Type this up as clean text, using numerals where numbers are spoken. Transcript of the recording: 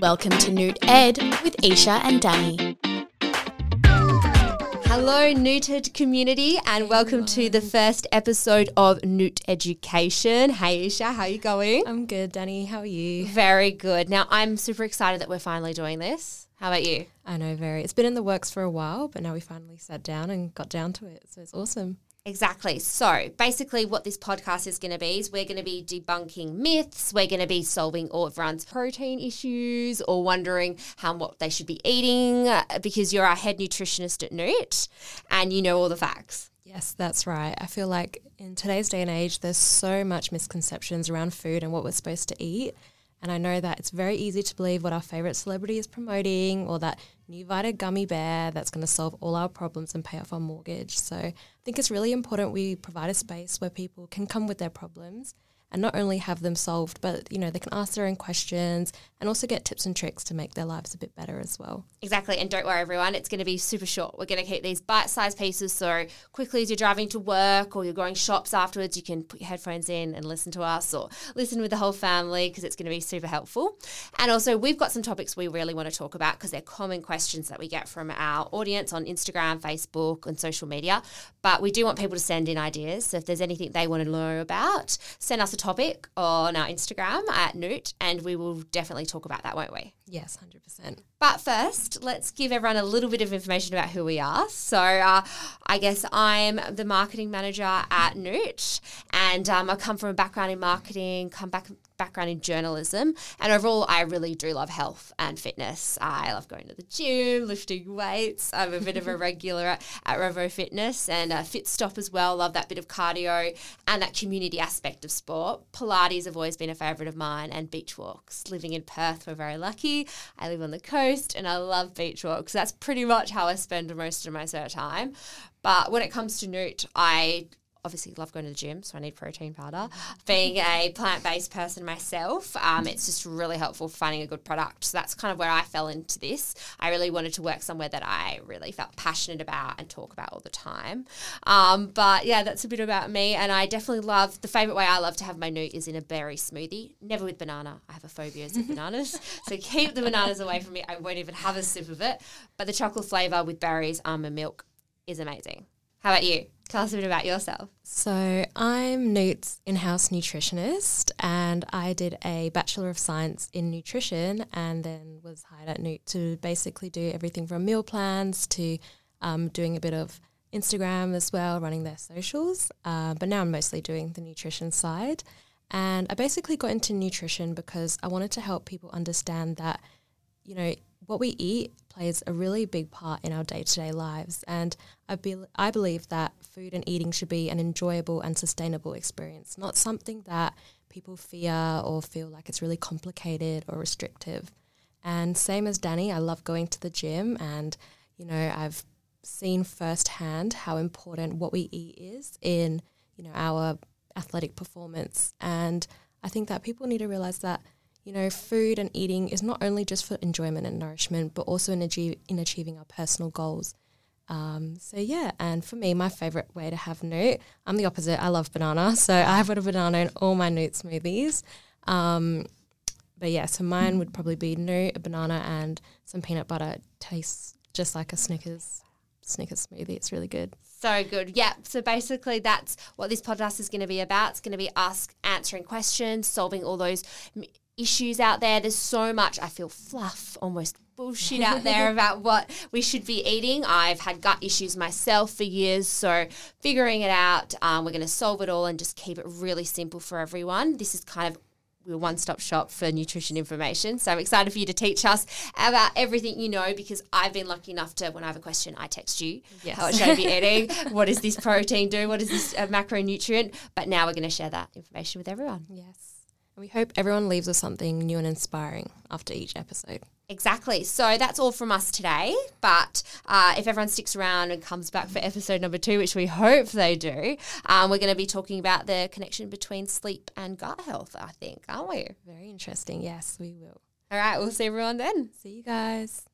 Welcome to Nude Ed with Asha and Danny. Hello, Nooted community, and welcome to the first episode of Noot Education. Hey, Isha, how are you going? I'm good, Danny. How are you? Very good. Now, I'm super excited that we're finally doing this. How about you? I know, very. It's been in the works for a while, but now we finally sat down and got down to it, so it's awesome. Exactly. So basically what this podcast is going to be is we're going to be debunking myths. We're going to be solving all of everyone's protein issues or wondering what they should be eating because you're our head nutritionist at Noot and you know all the facts. Yes, that's right. I feel like in today's day and age, there's so much misconceptions around food and what we're supposed to eat. And I know that it's very easy to believe what our favourite celebrity is promoting or that Neuvita gummy bear that's going to solve all our problems and pay off our mortgage. So I think it's really important we provide a space where people can come with their problems and not only have them solved, but, you know, they can ask their own questions and also get tips and tricks to make their lives a bit better as well. Exactly. And don't worry, everyone, it's going to be super short. We're going to keep these bite-sized pieces. So quickly as you're driving to work or you're going shops afterwards, you can put your headphones in and listen to us or listen with the whole family because it's going to be super helpful. And also we've got some topics we really want to talk about because they're common questions that we get from our audience on Instagram, Facebook and social media. But we do want people to send in ideas. So if there's anything they want to know about, send us a topic on our Instagram at Noot and we will definitely talk about that, won't we? Yes, 100%. But first, let's give everyone a little bit of information about who we are. So I guess I'm the marketing manager at Noot and I come from a background in marketing, background in journalism, and overall I really do love health and fitness. I love going to the gym, lifting weights. I'm a bit of a regular at Revo Fitness and Fit Stop as well. Love that bit of cardio and that community aspect of sport. Pilates have always been a favourite of mine and beach walks. Living in Perth, we're very lucky. I live on the coast and I love beach walks. That's pretty much how I spend most of my spare time. But when it comes to Noot, I obviously love going to the gym, so I need protein powder. Being a plant-based person myself, it's just really helpful for finding a good product. So that's kind of where I fell into this. I really wanted to work somewhere that I really felt passionate about and talk about all the time. But yeah, that's a bit about me. And I definitely love, the favourite way I love to have my Noot is in a berry smoothie, never with banana. I have a phobia of bananas. So keep the bananas away from me. I won't even have a sip of it. But the chocolate flavour with berries, almond milk is amazing. How about you? Tell us a bit about yourself. So I'm Noot's in-house nutritionist and I did a Bachelor of Science in nutrition and then was hired at Noot to basically do everything from meal plans to doing a bit of Instagram as well, running their socials. But now I'm mostly doing the nutrition side. And I basically got into nutrition because I wanted to help people understand that, you know, what we eat plays a really big part in our day-to-day lives, and I believe that food and eating should be an enjoyable and sustainable experience, not something that people fear or feel like it's really complicated or restrictive. And same as Danny, I love going to the gym and, you know, I've seen firsthand how important what we eat is in, you know, our athletic performance. And I think that people need to realise that, you know, food and eating is not only just for enjoyment and nourishment, but also in achieving our personal goals. So yeah, and for me, my favourite way to have Noot, I'm the opposite. I love banana, so I put a banana in all my Noot smoothies. But yeah, so mine would probably be Noot, a banana, and some peanut butter. It tastes just like a Snickers smoothie. It's really good. So good. Yeah. So basically that's what this podcast is going to be about. It's going to be us answering questions, solving all those issues out there. There's so much, I feel, fluff, almost bullshit out there about what we should be eating. I've had gut issues myself for years, so figuring it out, we're going to solve it all and just keep it really simple for everyone. This is kind of a one-stop shop for nutrition information. So I'm excited for you to teach us about everything you know, because I've been lucky enough to, when I have a question, I text you. Yes. How should I be eating? What does this protein do? What is this macronutrient? But now we're going to share that information with everyone. Yes. We hope everyone leaves with something new and inspiring after each episode. Exactly. So that's all from us today. But if everyone sticks around and comes back for episode number 2, which we hope they do, we're going to be talking about the connection between sleep and gut health, I think, aren't we? Very interesting. Yes, we will. All right. We'll see everyone then. See you guys.